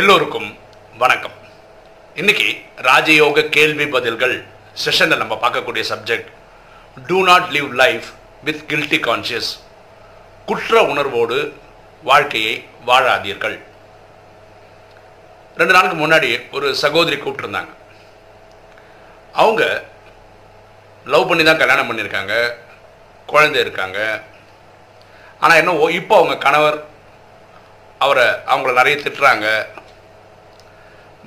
எல்லோருக்கும் வணக்கம். இன்னைக்கு ராஜயோக கேள்வி பதில்கள் செஷனில் நம்ம பார்க்கக்கூடிய subject, do not live life with guilty conscious. குற்ற உணர்வோடு வாழ்க்கையை வாழாதீர்கள். 2 நாளுக்கு முன்னாடி ஒரு சகோதரி கூப்பிட்டுருந்தாங்க. அவங்க லவ் பண்ணி தான் கல்யாணம் பண்ணியிருக்காங்க, குழந்தை இருக்காங்க. ஆனால் என்ன, இப்போ அவங்க கணவர் அவங்கள நிறைய திட்டுறாங்க,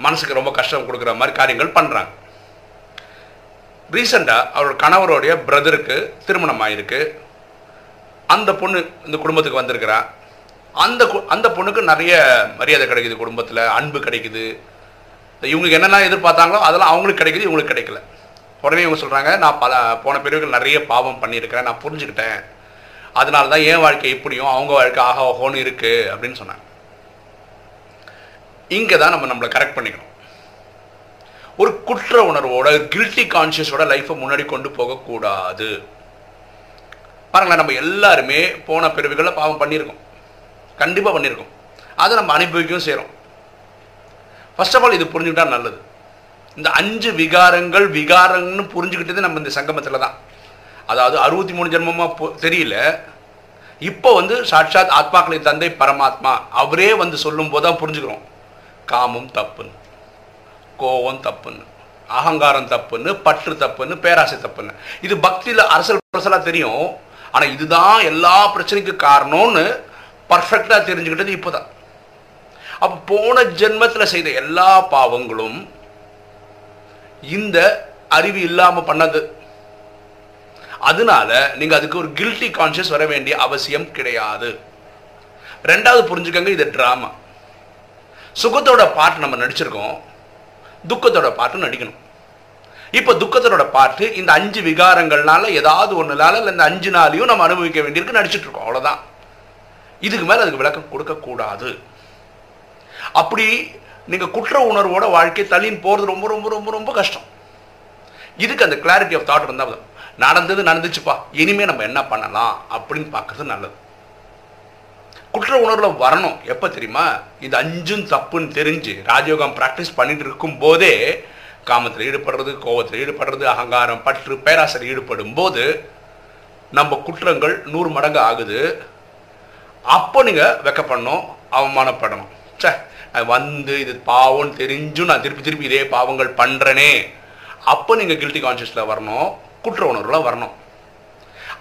மனசுக்கு ரொம்ப கஷ்டம் கொடுக்குற மாதிரி காரியங்கள் பண்ணுறாங்க. ரீசெண்டாக அவரோட கணவருடைய பிரதருக்கு திருமணம் ஆகிருக்கு. அந்த பொண்ணு இந்த குடும்பத்துக்கு வந்திருக்கிறான். அந்த பொண்ணுக்கு நிறைய மரியாதை கிடைக்குது, குடும்பத்தில் அன்பு கிடைக்குது. இவங்களுக்கு என்னென்ன எதிர்பார்த்தாங்களோ அதெல்லாம் அவங்களுக்கு கிடைக்குது, இவங்களுக்கு கிடைக்கல. உடனே இவங்க சொல்கிறாங்க, நான் போன பிறவிகள் நிறைய பாவம் பண்ணியிருக்கிறேன், நான் புரிஞ்சுக்கிட்டேன், அதனால தான் என் வாழ்க்கை இப்படியும் அவங்க வாழ்க்கை ஆக ஓகோன்னு இருக்குது அப்படின்னு சொன்னாங்க. இங்கே தான் நம்மளை கரெக்ட் பண்ணிக்கணும். ஒரு குற்ற உணர்வோட, கில்ட்டி கான்ஷியஸோட லைஃப்பை முன்னாடி கொண்டு போகக்கூடாது. பாருங்களேன், நம்ம எல்லாருமே போன பிறவிகளில் பாவம் பண்ணியிருக்கோம், கண்டிப்பாக பண்ணியிருக்கோம், அதை நம்ம அனுபவிக்கவும் செய்கிறோம். ஃபர்ஸ்ட் ஆஃப் ஆல் இது புரிஞ்சுக்கிட்டால் நல்லது. இந்த 5 விகாரங்கள் விகாரம்னு புரிஞ்சுக்கிட்டது நம்ம இந்த சங்கமத்தில் தான். அதாவது 63 ஜென்மமாக தெரியல, இப்போ சாட்சாத் ஆத்மாக்களின் தந்தை பரமாத்மா அவரே சொல்லும் போது தான் புரிஞ்சுக்கிறோம். காமம் தப்புன்னு, கோபம் தப்புன்னு, அகங்காரம் தப்புன்னு, பற்று தப்புன்னு, பேராசை தப்புன்னு. இது பக்தியில் அரசல் புரசலாக தெரியும், ஆனால் இதுதான் எல்லா பிரச்சனைக்கு காரணம்னு பர்ஃபெக்டாக தெரிஞ்சுக்கிட்டது இப்போ தான். அப்போ போன ஜென்மத்தில் செய்த எல்லா பாவங்களும் இந்த அறிவு இல்லாமல் பண்ணது. அதனால நீங்கள் அதுக்கு ஒரு கில்ட்டி கான்ஷியஸ் வர வேண்டிய அவசியம் கிடையாது. 2வது புரிஞ்சுக்கங்க, இது ட்ராமா. சுகத்தோட பாட்டு நம்ம நடிச்சிருக்கோம், துக்கத்தோட பாட்டு நடிக்கணும். இப்போ துக்கத்தோட பாட்டு இந்த 5 விகாரங்கள்னால ஏதாவது ஒன்றுனால இல்லை இந்த 5 நாளையும் நம்ம அனுபவிக்க வேண்டியிருக்கு, நடிச்சுட்டு இருக்கோம், அவ்வளோதான். இதுக்கு மேலே அதுக்கு விளக்கம் கொடுக்கக்கூடாது. அப்படி நீங்கள் குற்ற உணர்வோட வாழ்க்கை தள்ளின்னு போகிறது ரொம்ப ரொம்ப ரொம்ப ரொம்ப கஷ்டம். இதுக்கு அந்த கிளாரிட்டி ஆஃப் தாட் இருந்தால் நடந்தது நடந்துச்சுப்பா, இனிமேல் நம்ம என்ன பண்ணலாம் அப்படின்னு பார்க்குறது நல்லது. குற்ற உணர்வில் வரணும் எப்போ தெரியுமா, இந்த 5ம் தப்புன்னு தெரிஞ்சு ராஜயோகம் ப்ராக்டிஸ் பண்ணிட்டு இருக்கும் போதே, காமத்தில் ஈடுபடுறது, கோபத்தில் ஈடுபடுறது, அகங்காரம், பற்று, பேராசை ஈடுபடும் போது நம்ம குற்றங்கள் 100 மடங்கு ஆகுது. அப்போ நீங்கள் வெக்கப்படணும், அவமானப்படணும். சே, இது பாவம்னு தெரிஞ்சும் நான் திருப்பி திருப்பி இதே பாவங்கள் பண்ணுறேனே, அப்போ நீங்கள் கில்ட்டி கான்ஷியஸில் வரணும், குற்ற உணர்வுலாம் வரணும்.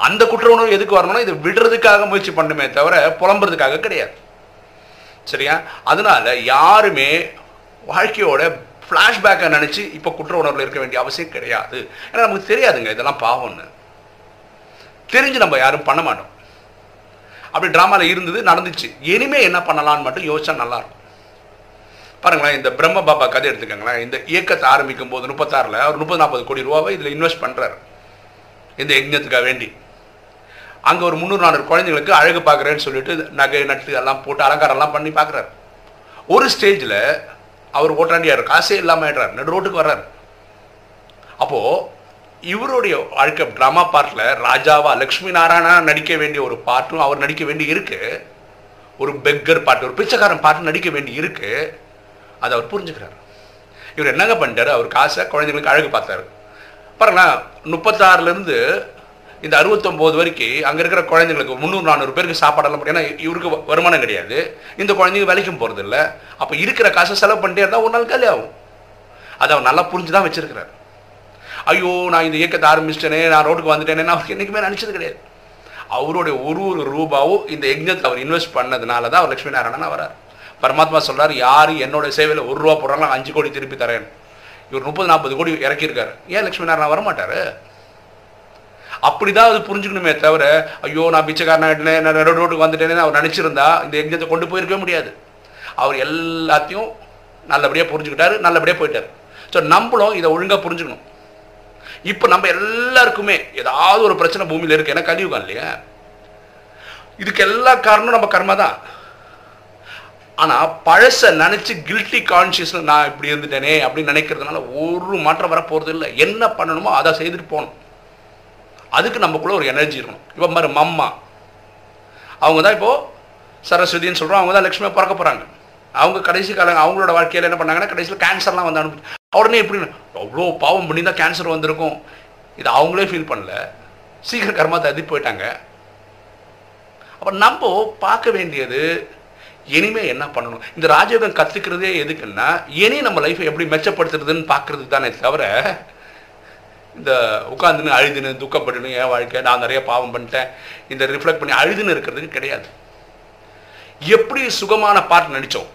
அந்த குற்ற உணர்வு எதுக்கு வரணும்னா, இதை விடுறதுக்காக முயற்சி பண்ணுமே தவிர புலம்புறதுக்காக கிடையாது. சரியா? அதனால யாருமே வாழ்க்கையோட ஃப்ளாஷ்பேக்கை நினச்சி இப்போ குற்ற உணர்வில் இருக்க வேண்டிய அவசியம் கிடையாது. ஏன்னா நமக்கு தெரியாதுங்க இதெல்லாம் பாவம்னு, தெரிஞ்சு நம்ம யாரும் பண்ண மாட்டோம். அப்படி ட்ராமாவில் இருந்தது நடந்துச்சு, இனிமேல் என்ன பண்ணலான்னு மட்டும் யோசிச்சா நல்லாயிருக்கும். பாருங்களேன், இந்த பிரம்ம பாபா கதை எடுத்துக்கோங்களேன். இந்த இயக்கத்தை ஆரம்பிக்கும் போது 36ல் அவர் 30-40 கோடி ரூபாவை இதில் இன்வெஸ்ட் பண்ணுறாரு இந்த யஜ்ஞத்துக்காக வேண்டி. அங்கே ஒரு 300-400 குழந்தைங்களுக்கு அழகு பார்க்குறேன்னு சொல்லிட்டு நகை நட்டு எல்லாம் போட்டு அலங்காரம்லாம் பண்ணி பார்க்குறாரு. ஒரு ஸ்டேஜில் அவர் ஓட்டாண்டியார், காசே இல்லாமல் ஆயிடுறாரு, நடு ரோட்டுக்கு வர்றாரு. அப்போது இவருடைய வாழ்க்கை ட்ராமா பார்ட்டில் ராஜாவா லக்ஷ்மி நாராயணா நடிக்க வேண்டிய ஒரு பாட்டும் அவர் நடிக்க வேண்டி இருக்குது, ஒரு பெக்கர் பாட்டு, ஒரு பிச்சைக்காரன் பாட்டு நடிக்க வேண்டி இருக்குது. அதை அவர் புரிஞ்சுக்கிறார். இவர் என்னங்க பண்ணிட்டார், அவர் காசை குழந்தைங்களுக்கு அழகு பார்த்தாரு. பாருங்களா, 36லேருந்து இந்த 69 வரைக்கும் அங்கே இருக்கிற குழந்தைங்களுக்கு 300-400 பேருக்கு சாப்பாடெல்லாம் போட்டேன்னா இவருக்கு வருமானம் கிடையாது, இந்த குழந்தைங்க வேலைக்கும் போகிறது இல்லை. அப்போ இருக்கிற காசை செலவு பண்ணிட்டே இருந்தால் ஒரு நாள் காலி ஆகும். அதை அவர் நல்லா புரிஞ்சு தான் வச்சுருக்கிறார். ஐயோ, நான் இந்த இயக்கத்தை ஆரம்பிச்சிட்டேனே, நான் ரோட்டுக்கு வந்துட்டேனேன்னு அவருக்கு என்றைக்குமே நினச்சது கிடையாது. அவருடைய ஒரு ரூபாவும் இந்த யஜ்ஞத்தை அவர் இன்வெஸ்ட் பண்ணதுனால தான் அவர் லட்சுமி நாராயணனா வரார். பரமாத்மா சொல்கிறார், யார் என்னோட சேவையில் 1 ரூபா போடுறாங்க 5 கோடி திருப்பி தரேன். இவர் 30-40 கோடி இறக்கியிருக்காரு, ஏன் லட்சுமி நாராயணன் வரமாட்டார்? அப்படி தான் அது புரிஞ்சுக்கணுமே தவிர, ஐயோ நான் பிச்சைக்காரனாகிட்டேனே, நான் ரோட்டுக்கு வந்துட்டேனேன்னு அவர் நினச்சிருந்தா இந்த யஜ்ஞத்தை கொண்டு போயிருக்கவே முடியாது. அவர் எல்லாத்தையும் நல்லபடியாக புரிஞ்சுக்கிட்டாரு, நல்லபடியாக போயிட்டார். ஸோ நம்மளும் இதை ஒழுங்காக புரிஞ்சுக்கணும். இப்போ நம்ம எல்லாருக்குமே ஏதாவது ஒரு பிரச்சனை பூமியில் இருக்குது. ஏன்னா கலியுகம் இல்லையா, இதுக்கு எல்லா காரணமும் நம்ம கர்மா தான். ஆனால் பழசை நினச்சி கில்ட்டி கான்ஷியஸில் நான் இப்படி இருந்துட்டேனே அப்படின்னு நினைக்கிறதுனால ஒரு மாற்றம் வரப்போகிறது இல்லை. என்ன பண்ணணுமோ அதை செய்துட்டு போகணும். அதுக்கு நம்மக்குள்ளே ஒரு எனர்ஜி இருக்கணும். இப்போ மாதிரி மம்மா அவங்க தான் இப்போது சரஸ்வதினு சொல்கிறோம், அவங்க தான் லக்ஷ்மியாக பிறக்க போகிறாங்க. அவங்க கடைசி காலங்கள் அவங்களோட வாழ்க்கையில் என்ன பண்ணாங்கன்னா கடைசியில் கேன்சர்லாம் வந்து அனுப்பிச்சு உடனே எப்படி அவ்வளோ பாவம் பண்ணி தான் கேன்சர் வந்திருக்கும். இது அவங்களே ஃபீல் பண்ணல, சீக்கிரம் கர்மத்தை அதிர்ப்பு போயிட்டாங்க. அப்போ நம்ம பார்க்க வேண்டியது இனிமேல் என்ன பண்ணணும். இந்த ராஜயோகம் கற்றுக்கிறதே எதுக்குன்னா இனி நம்ம லைஃப்பை எப்படி மெச்சப்படுத்துறதுன்னு பார்க்குறதுக்கு தானே தவிர இந்த உட்காந்துன்னு அழுதுன்னு துக்கப்பட்டுன்னு என் வாழ்க்கை நான் நிறைய பாவம் பண்ணிட்டேன் இந்த ரிஃப்ளெக்ட் பண்ணி அழுதுன்னு இருக்கிறதுக்கு கிடையாது. எப்படி சுகமான பாட்டு நடித்தோம்,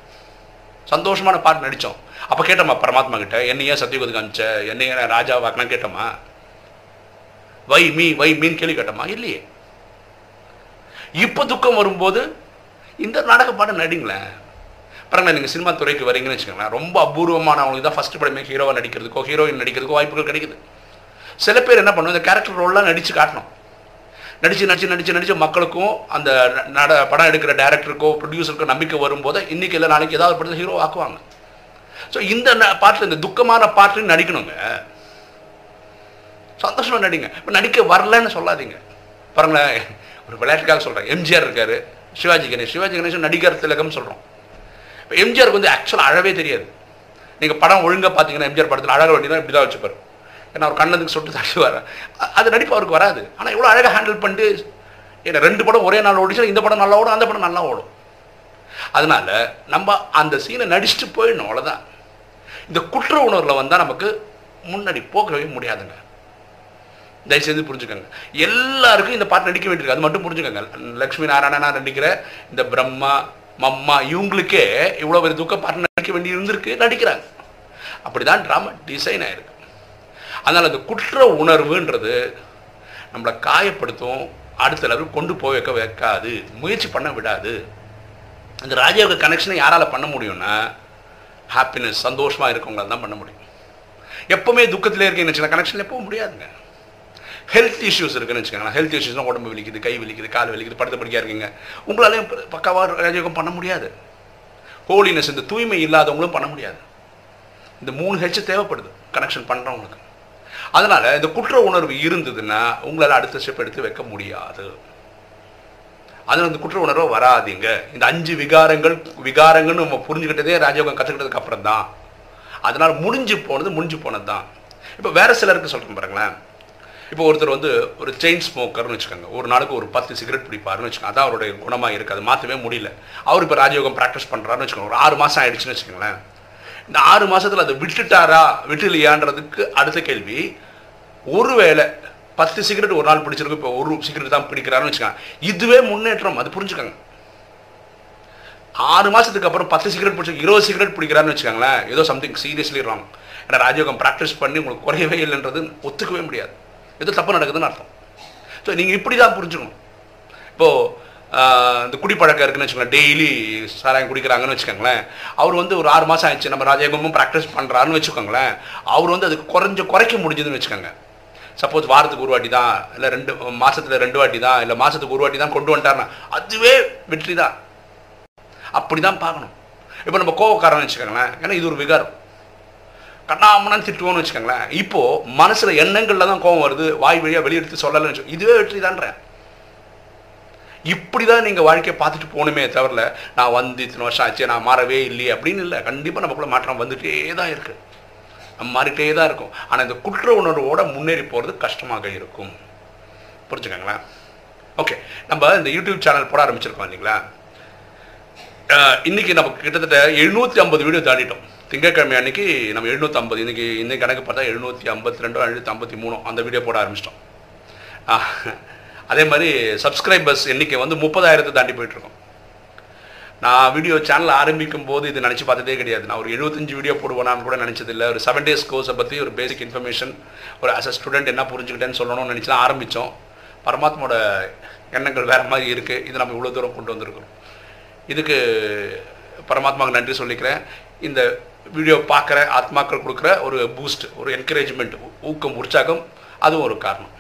சந்தோஷமான பாட்டு நடித்தோம், அப்போ கேட்டோமா பரமாத்மா கிட்ட என்னையே சத்தியுகத்துக்கு அனுப்பிச்ச என்னையே ராஜாவாக்குனா கேட்டோமா, வை மீன் கேள்வி கேட்டோமா? இல்லையே. இப்போ துக்கம் வரும்போது இந்த நாடக பாட்டு நடிங்களேன் பாருங்களேன். நீங்கள் சினிமா துறைக்கு வரீங்கன்னு வச்சுக்கோங்களேன், ரொம்ப அபூர்வமானவங்களுக்கு தான் ஃபஸ்ட்டு படமே ஹீரோவை நடிக்கிறதுக்கோ ஹீரோயின் நடிக்கிறதுக்கோ வாய்ப்புகள் கிடைக்குது. சில பேர் என்ன பண்ணுவோம், இந்த கேரக்டர் ரோல்லாம் நடித்து காட்டணும், நடித்து மக்களுக்கும் அந்த படம் எடுக்கிற டைரக்டருக்கோ ப்ரொடியூசருக்கோ நம்பிக்கை வரும்போது இன்றைக்கி இல்லை நாளைக்கு ஏதாவது படத்தை ஹீரோ ஆக்குவாங்க. ஸோ இந்த பாட்டில் இந்த துக்கமான பாட்டுன்னு நடிக்கணுங்க, சந்தோஷமாக நடிங்க. இப்போ நடிக்க வரலன்னு சொல்லாதீங்க. பாருங்களேன், ஒரு விளையாட்டுக்காக சொல்கிறேன், எம்ஜிஆர் இருக்கார், சிவாஜி கணேசன் நடிகர் திலகம்னு சொல்கிறோம். இப்போ எம்ஜிஆருக்கு வந்து ஆக்சுவலாக அழவே தெரியாது. நீங்கள் படம் ஒழுங்காக பார்த்தீங்கன்னா எம்ஜிஆர் படத்தில் அழக வேண்டியதான் இப்படி தான் வச்சுப்பார், ஏன்னா அவர் கண்ணதுக்கு சொட்டு தட்டி வர அது நடிப்பு அவருக்கு வராது. ஆனால் இவ்வளோ அழகாக ஹேண்டில் பண்ணிட்டு ஏன்னா 2 படம் ஒரே நாள் ஓடிச்சுன்னா இந்த படம் நல்லா ஓடும் அந்த படம் நல்லா ஓடும். அதனால் நம்ம அந்த சீனை நடிச்சுட்டு போயிடணும், அவ்வளோதான். இந்த குற்ற உணர்வில் வந்தால் நமக்கு முன்னாடி போகவே முடியாதுங்க. தயவுசெய்து புரிஞ்சுக்கோங்க, எல்லாருக்கும் இந்த பாட்டு நடிக்க வேண்டியிருக்கு, அது மட்டும் புரிஞ்சுக்கோங்க. லக்ஷ்மி நாராயணனா நடிக்கிற இந்த பிரம்மா மம்மா இவங்களுக்கே இவ்வளோ பெரிய துக்க பாட்டு நடிக்க வேண்டி இருந்திருக்கு, நடிக்கிறாங்க. அப்படி தான் ட்ராமா டிசைன் ஆகிருக்கு. அதனால் அந்த குற்ற உணர்வுன்றது நம்மளை காயப்படுத்தும், அடுத்த அளவுக்கு கொண்டு போய் வைக்காது, முயற்சி பண்ண விடாது. அந்த ராஜயோக கனெக்ஷனை யாரால் பண்ண முடியும்னா ஹாப்பினஸ் சந்தோஷமாக இருக்கவங்களால் தான் பண்ண முடியும். எப்போவுமே துக்கத்திலே இருக்குன்னு வச்சுக்கோங்க கனெக்ஷனில் போக முடியாதுங்க. ஹெல்த் இஷ்யூஸ் இருக்குன்னு வச்சுக்கோங்களேன், ஹெல்த் இஷ்யூஸ்னால் உடம்பு வலிக்குது, கை வலிக்குது, கால் வலிக்குது, படுத்த படிக்க இருக்குங்க, உங்களாலேயும் பக்காவாக ராஜயோகம் பண்ண முடியாது. ஹோலினஸ் இந்த தூய்மை இல்லாதவங்களும் பண்ண முடியாது. இந்த 3 H தேவைப்படுது கனெக்ஷன் பண்ணுறவங்களுக்கு. அதனால் இந்த குற்ற உணர்வு இருந்ததுன்னா உங்களால் அடுத்த ஸ்டெப் எடுத்து வைக்க முடியாது. அதனால் இந்த குற்ற உணர்வை வராதிங்க. இந்த 5 விகாரங்கள்னு நம்ம புரிஞ்சுக்கிட்டதே ராஜயோகம் கற்றுக்கிட்டதுக்கு அப்புறம் தான். அதனால் முடிஞ்சு போனது தான். இப்போ வேறு சிலருக்கு சொல்கிறேன் பாருங்களேன், இப்போ ஒருத்தர் வந்து ஒரு செயின் ஸ்மோக்கர்னு வச்சுக்கோங்க, ஒரு நாளுக்கு ஒரு 10 சிகரெட் பிடிப்பாருன்னு வச்சுக்கோங்க, அதான் அவருடைய குணமாக இருக்குது, அது மாற்றவே முடியல. அவர் இப்போ ராஜயோகம் ப்ராக்டிஸ் பண்ணுறாருன்னு வச்சுக்கோங்க, ஒரு 6 மாதம் ஆயிடுச்சுன்னு வச்சுக்கோங்களேன். இந்த 6 மாதத்தில் அதை விட்டுலையான்றதுக்கு அடுத்த கேள்வி, ஒருவேளை 10 சிகரெட் ஒரு நாள் பிடிச்சிருக்கு, இப்போ ஒரு சிகரெட் தான் பிடிக்கிறாருன்னு வச்சுக்கோங்க, இதுவே முன்னேற்றம். அது புரிஞ்சுக்கோங்க. 6 மாதத்துக்கு அப்புறம் 10 சிகரெட் பிடிச்சிருக்கு 20 சிகரெட் பிடிக்கிறாருன்னு வச்சுக்கோங்களேன், ஏதோ சம்திங் சீரியஸ்லி ராங். ஏன்னா ராஜயோகம் ப்ராக்டிஸ் பண்ணி உங்களுக்கு குறையவே இல்லைன்றது ஒத்துக்கவே முடியாது, ஏதோ தப்பு நடக்குதுன்னு அர்த்தம். ஸோ நீங்கள் இப்படி தான் புரிஞ்சுக்கணும். இப்போது இந்த குடிப்பழக்கம் இருக்குன்னு வச்சுக்கோங்க, டெய்லி சாராயம் குடிக்கிறாங்கன்னு வச்சுக்கோங்களேன், அவர் வந்து ஒரு 6 மாதம் ஆயிடுச்சு நம்ம ராஜயோகமும் ப்ராக்டிஸ் பண்ணுறாருன்னு வச்சுக்கோங்களேன், அவர் வந்து அது குறைக்க முடிஞ்சதுன்னு வச்சுக்கோங்க. சப்போஸ் வாரத்துக்கு ஒரு வாட்டி தான், இல்லை 2 மாதத்தில் 2 வாட்டி தான், இல்லை மாதத்துக்கு ஒரு வாட்டி தான் கொண்டு வந்துட்டாருன்னா அதுவே வெற்றி தான். அப்படி தான் பார்க்கணும். இப்போ நம்ம கோவக்காரன்னு வச்சுக்கோங்களேன், ஏன்னா இது ஒரு விகாரம், கண்ணாமனான்னு திட்டுவோன்னு வச்சுக்கோங்களேன், இப்போது மனசில் எண்ணங்களில் தான் கோவம் வருது, வாய் வழியாக வெளியெடுத்து சொல்லலைன்னு வச்சுக்கோங்க, இதுவே வெற்றி தான்றேன். இப்படி தான் நீங்கள் வாழ்க்கையை பார்த்துட்டு போகணுமே தவிர நான் வந்து இத்தனை வருஷம் ஆச்சு நான் மாறவே இல்லை அப்படின்னு இல்லை. கண்டிப்பாக நமக்குள்ள மாற்றம் வந்துகிட்டே தான் இருக்குது, நம்ம மாறிட்டே தான் இருக்கும். ஆனால் இந்த குற்ற உணர்வோடு முன்னேறி போகிறது கஷ்டமாக இருக்கும், புரிஞ்சுக்கோங்களேன். ஓகே, நம்ம இந்த யூடியூப் சேனல் போட ஆரம்பிச்சிருக்கோம் இல்லைங்களா. இன்றைக்கி நமக்கு கிட்டத்தட்ட 750 வீடியோ தாண்டிட்டோம். திங்கட்கிழமை அன்றைக்கி நம்ம 750, இன்றைக்கி கணக்கு பார்த்தா 752 753 அந்த வீடியோ போட ஆரம்பிச்சிட்டோம். அதே மாதிரி சப்ஸ்கிரைபர்ஸ் எண்ணிக்கை வந்து 30,000 தாண்டி போயிட்டுருக்கோம். நான் வீடியோ சேனல் ஆரம்பிக்கும் போது இது நினச்சி பார்த்ததே கிடையாது. நான் ஒரு 75 வீடியோ போடுவேனான்னு கூட நினச்சதில்லை. ஒரு 7 days கோர்ஸை பற்றி ஒரு பேசிக் இன்ஃபர்மேஷன் ஒரு அஸ் அ ஸ்டூடெண்ட் என்ன புரிஞ்சுக்கிட்டேன்னு சொல்லணும்னு நினச்சி தான் ஆரம்பித்தோம். பரமாத்மாவோட எண்ணங்கள் வேறு மாதிரி இருக்குது, இது நம்ம இவ்வளோ தூரம் கொண்டு வந்திருக்கிறோம். இதுக்கு பரமாத்மாவுக்கு நன்றி சொல்லிக்கிறேன். இந்த வீடியோ பார்க்குற ஆத்மாக்கள் கொடுக்குற ஒரு பூஸ்ட், ஒரு என்கரேஜ்மெண்ட், ஊக்கம், உற்சாகம், அதுவும் ஒரு காரணம்.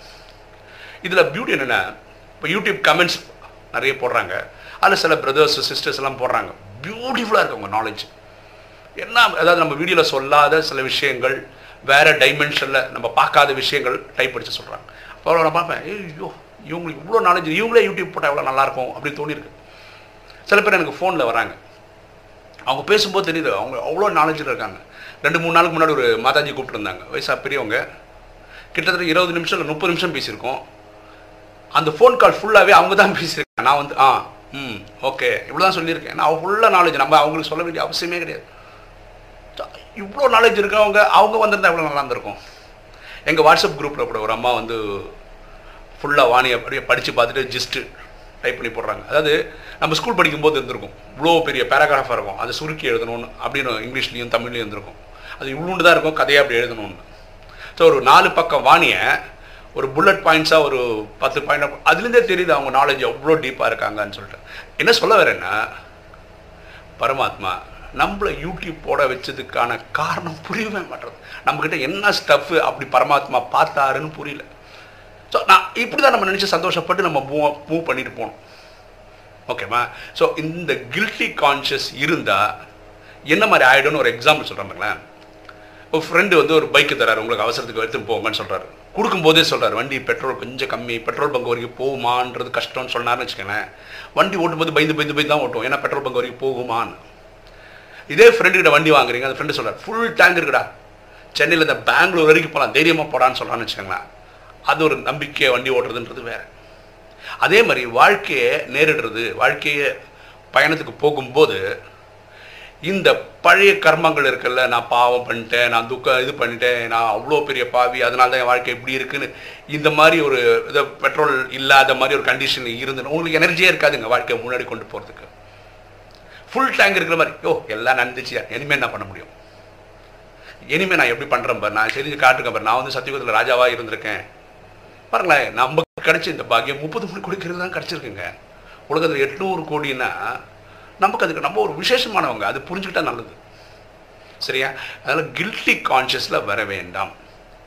இதில் பியூட்டி என்னென்னா, இப்போ யூடியூப் கமெண்ட்ஸ் நிறைய போடுறாங்க, அதில் சில பிரதர்ஸ் சிஸ்டர்ஸ் எல்லாம் போடுறாங்க, பியூட்டிஃபுல்லாக இருக்குது அவங்க நாலேஜ். என்ன அதாவது நம்ம வீடியோவில் சொல்லாத சில விஷயங்கள், வேறு டைமென்ஷனில் நம்ம பார்க்காத விஷயங்கள் டைப் அடித்து சொல்கிறாங்க. அவ்வளோ நான் பார்ப்பேன், ஐயோ இவங்களுக்கு இவ்வளோ நாலேஜ், இவங்களே யூடியூப் போட்டால் எவ்வளோ நல்லாயிருக்கும் அப்படின்னு தோணியிருக்கு. சில பேர் எனக்கு ஃபோனில் வராங்க, அவங்க பேசும்போது தெரியுது அவங்க அவ்வளோ நாலேஜில் இருக்காங்க. 2-3 நாளுக்கு முன்னாடி ஒரு மாதாஜி கூப்பிட்டுருந்தாங்க, வயசாக பெரியவங்க, கிட்டத்தட்ட 20 நிமிஷம் இல்லை 30 நிமிஷம் பேசியிருக்கோம். அந்த ஃபோன் கால் ஃபுல்லாகவே அவங்க தான் பேசியிருக்காங்க. நான் வந்து ஓகே இவ்வளோ தான் சொல்லியிருக்கேன். ஏன்னா அவங்க ஃபுல்லாக நாலேஜ், நம்ம அவங்களுக்கு சொல்ல வேண்டிய அவசியமே கிடையாது. இவ்வளோ நாலேஜ் இருக்கு அவங்க. அவங்க வந்திருந்தா எவ்வளோ நல்லா இருந்திருக்கும். எங்கள் வாட்ஸ்அப் குரூப்பில் கூட ஒரு அம்மா வந்து ஃபுல்லாக வாணியை அப்படியே படித்து பார்த்துட்டு ஜிஸ்ட்டு டைப் பண்ணி போடுறாங்க. அதாவது நம்ம ஸ்கூல் படிக்கும்போது இருந்திருக்கும், இவ்வளோ பெரிய பேராகிராஃபாக இருக்கும், அதை சுருக்கி எழுதணும்னு அப்படின்னு இங்கிலீஷ்லேயும் தமிழ்லேயும் இருந்திருக்கும். அது இவ்வளோண்டு தான் இருக்கும் கதையாக அப்படி எழுதணும்னு. ஸோ ஒரு 4 பக்கம் வாணியை ஒரு புல்லட் பாயிண்ட்ஸாக ஒரு 10 பாயிண்ட் அதுலேருந்தே தெரியுது அவங்க நாலேஜ் எவ்வளோ டீப்பாக இருக்காங்கன்னு சொல்லிட்டு. என்ன சொல்ல வரேன்னா, பரமாத்மா நம்மளை யூடியூப்போட வச்சதுக்கான காரணம் புரியவே மாட்டேறது. நம்மக்கிட்ட என்ன ஸ்டஃப்பு அப்படி பரமாத்மா பார்த்தாருன்னு புரியல. ஸோ நான் இப்படி தான் நம்ம நினச்சி சந்தோஷப்பட்டு நம்ம மூவ் பண்ணிட்டு போகணும். ஓகேம்மா. ஸோ இந்த கில்ட்டி கான்ஷியஸ் இருந்தால் என்ன மாதிரி ஆகிடும்னு ஒரு எக்ஸாம்பிள் சொல்கிறாங்களேன். ஒரு ஃப்ரெண்டு வந்து ஒரு பைக்கு தராரு, உங்களுக்கு அவசரத்துக்கு எடுத்துன்னு போங்கன்னு சொல்கிறாரு. கொடுக்கும்போதே சொல்கிறார், வண்டி பெட்ரோல் கொஞ்சம் கம்மி, பெட்ரோல் பங்கு வரைக்கும் போகுமான்றது கஷ்டம்னு சொன்னார்னு வச்சுக்கோங்களேன். வண்டி ஓட்டும்போது பயந்து தான் ஓட்டும், ஏன்னா பெட்ரோல் பங்கு வரைக்கும் போகுமான்னு. இதே ஃப்ரெண்டுக்கிட்ட வண்டி வாங்குறீங்க, அந்த ஃப்ரெண்டு சொல்கிறார் ஃபுல் டேங்க் இருக்குடா, சென்னையில் இந்த பெங்களூர் வரைக்கும் போகலாம், தைரியமாக போடான்னு சொல்கிறான்னு வச்சுக்கோங்களேன். அது ஒரு நம்பிக்கை, வண்டி ஓட்டுறதுன்றது வேறு. அதே மாதிரி வாழ்க்கையை நேரிடுறது, வாழ்க்கையை பயணத்துக்கு போகும்போது இந்த பழைய கர்மங்கள் இருக்குல்ல, நான் பாவம் பண்ணிட்டேன், நான் இது பண்ணிட்டேன், நான் அவ்வளோ பெரிய பாவி, அதனால தான் என் வாழ்க்கை இப்படி இருக்குன்னு, இந்த மாதிரி ஒரு இதை பெட்ரோல் இல்லாத மாதிரி ஒரு கண்டிஷன் இருந்துன்னு உங்களுக்கு எனர்ஜியே இருக்காதுங்க வாழ்க்கையை முன்னாடி கொண்டு போகிறதுக்கு. ஃபுல் டேங்க் இருக்கிற மாதிரி, ஓ எல்லாம் நடந்துச்சு, இனிமேல் என்ன பண்ண முடியும், இனிமேல் நான் எப்படி பண்ணுறேன் பாரு, நான் செஞ்சு காட்டுருக்கேன் பாரு, நான் வந்து சத்தியகுதத்தில் ராஜாவாக இருந்திருக்கேன் பாருங்களேன். நமக்கு கிடைச்ச இந்த பாக்கியம் 30 கோடி கொடுக்கிறது தான் கிடச்சிருக்குங்க. உலகத்தில் 800 கோடின்னா நமக்கு அதுக்கு நம்ம ஒரு விசேஷமானவங்க, அது புரிஞ்சுக்கிட்டா நல்லது. சரியா? அதனால் கில்ட்டி கான்ஷியஸில் வர வேண்டாம்,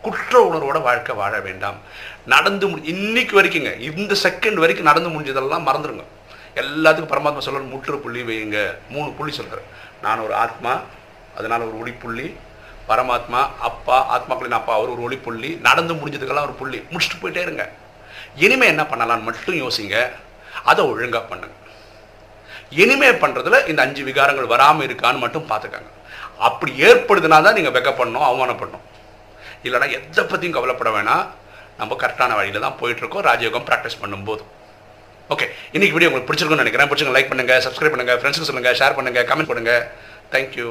குற்ற உணர்வோட வாழ்க்கை வாழ வேண்டாம். நடந்து இன்னைக்கு வரைக்குங்க, இந்த செகண்ட் வரைக்கும் நடந்து முடிஞ்சதெல்லாம் மறந்துடுங்க. எல்லாத்துக்கும் பரமாத்மா சொல்ல முற்றுப்புள்ளி வையுங்க. 3 புள்ளி சொல்கிறேன். நான் ஒரு ஆத்மா, அதனால் ஒரு ஒளிப்புள்ளி. பரமாத்மா அப்பா, ஆத்மாக்களின் அப்பா, அவர் ஒரு ஒளிப்புள்ளி. நடந்து முடிஞ்சதுக்கெல்லாம் ஒரு புள்ளி. முடிச்சுட்டு போயிட்டே இருங்க. இனிமேல் என்ன பண்ணலான்னு மட்டும் யோசிங்க, அதை ஒழுங்காக பண்ணுங்க. இனிமேல் பண்ணுறதுல இந்த 5 விகாரங்கள் வராமல் இருக்கான்னு மட்டும் பார்த்துக்காங்க. அப்படி ஏற்படுதுனா தான் நீங்கள் வெக்க பண்ணணும், அவமானம் பண்ணணும். இல்லைனா எதை பற்றியும் கவலைப்பட வேணாம். நம்ம கரெக்டான வழியில் தான் போயிட்டுருக்கோம் ராஜயோகம் ப்ராக்டிஸ் பண்ணும்போது. ஓகே, இன்றைக்கி வீடியோ உங்களுக்கு பிடிச்சிருக்குன்னு நினைக்கிறேன். பிடிச்சிங்க லைக் பண்ணுங்கள், சப்ஸ்கிரைப் பண்ணுங்கள், ஃப்ரெண்ட்ஸுக்கு சொல்லுங்கள், ஷேர் பண்ணுங்கள், கமெண்ட் பண்ணுங்கள். தேங்க்யூ.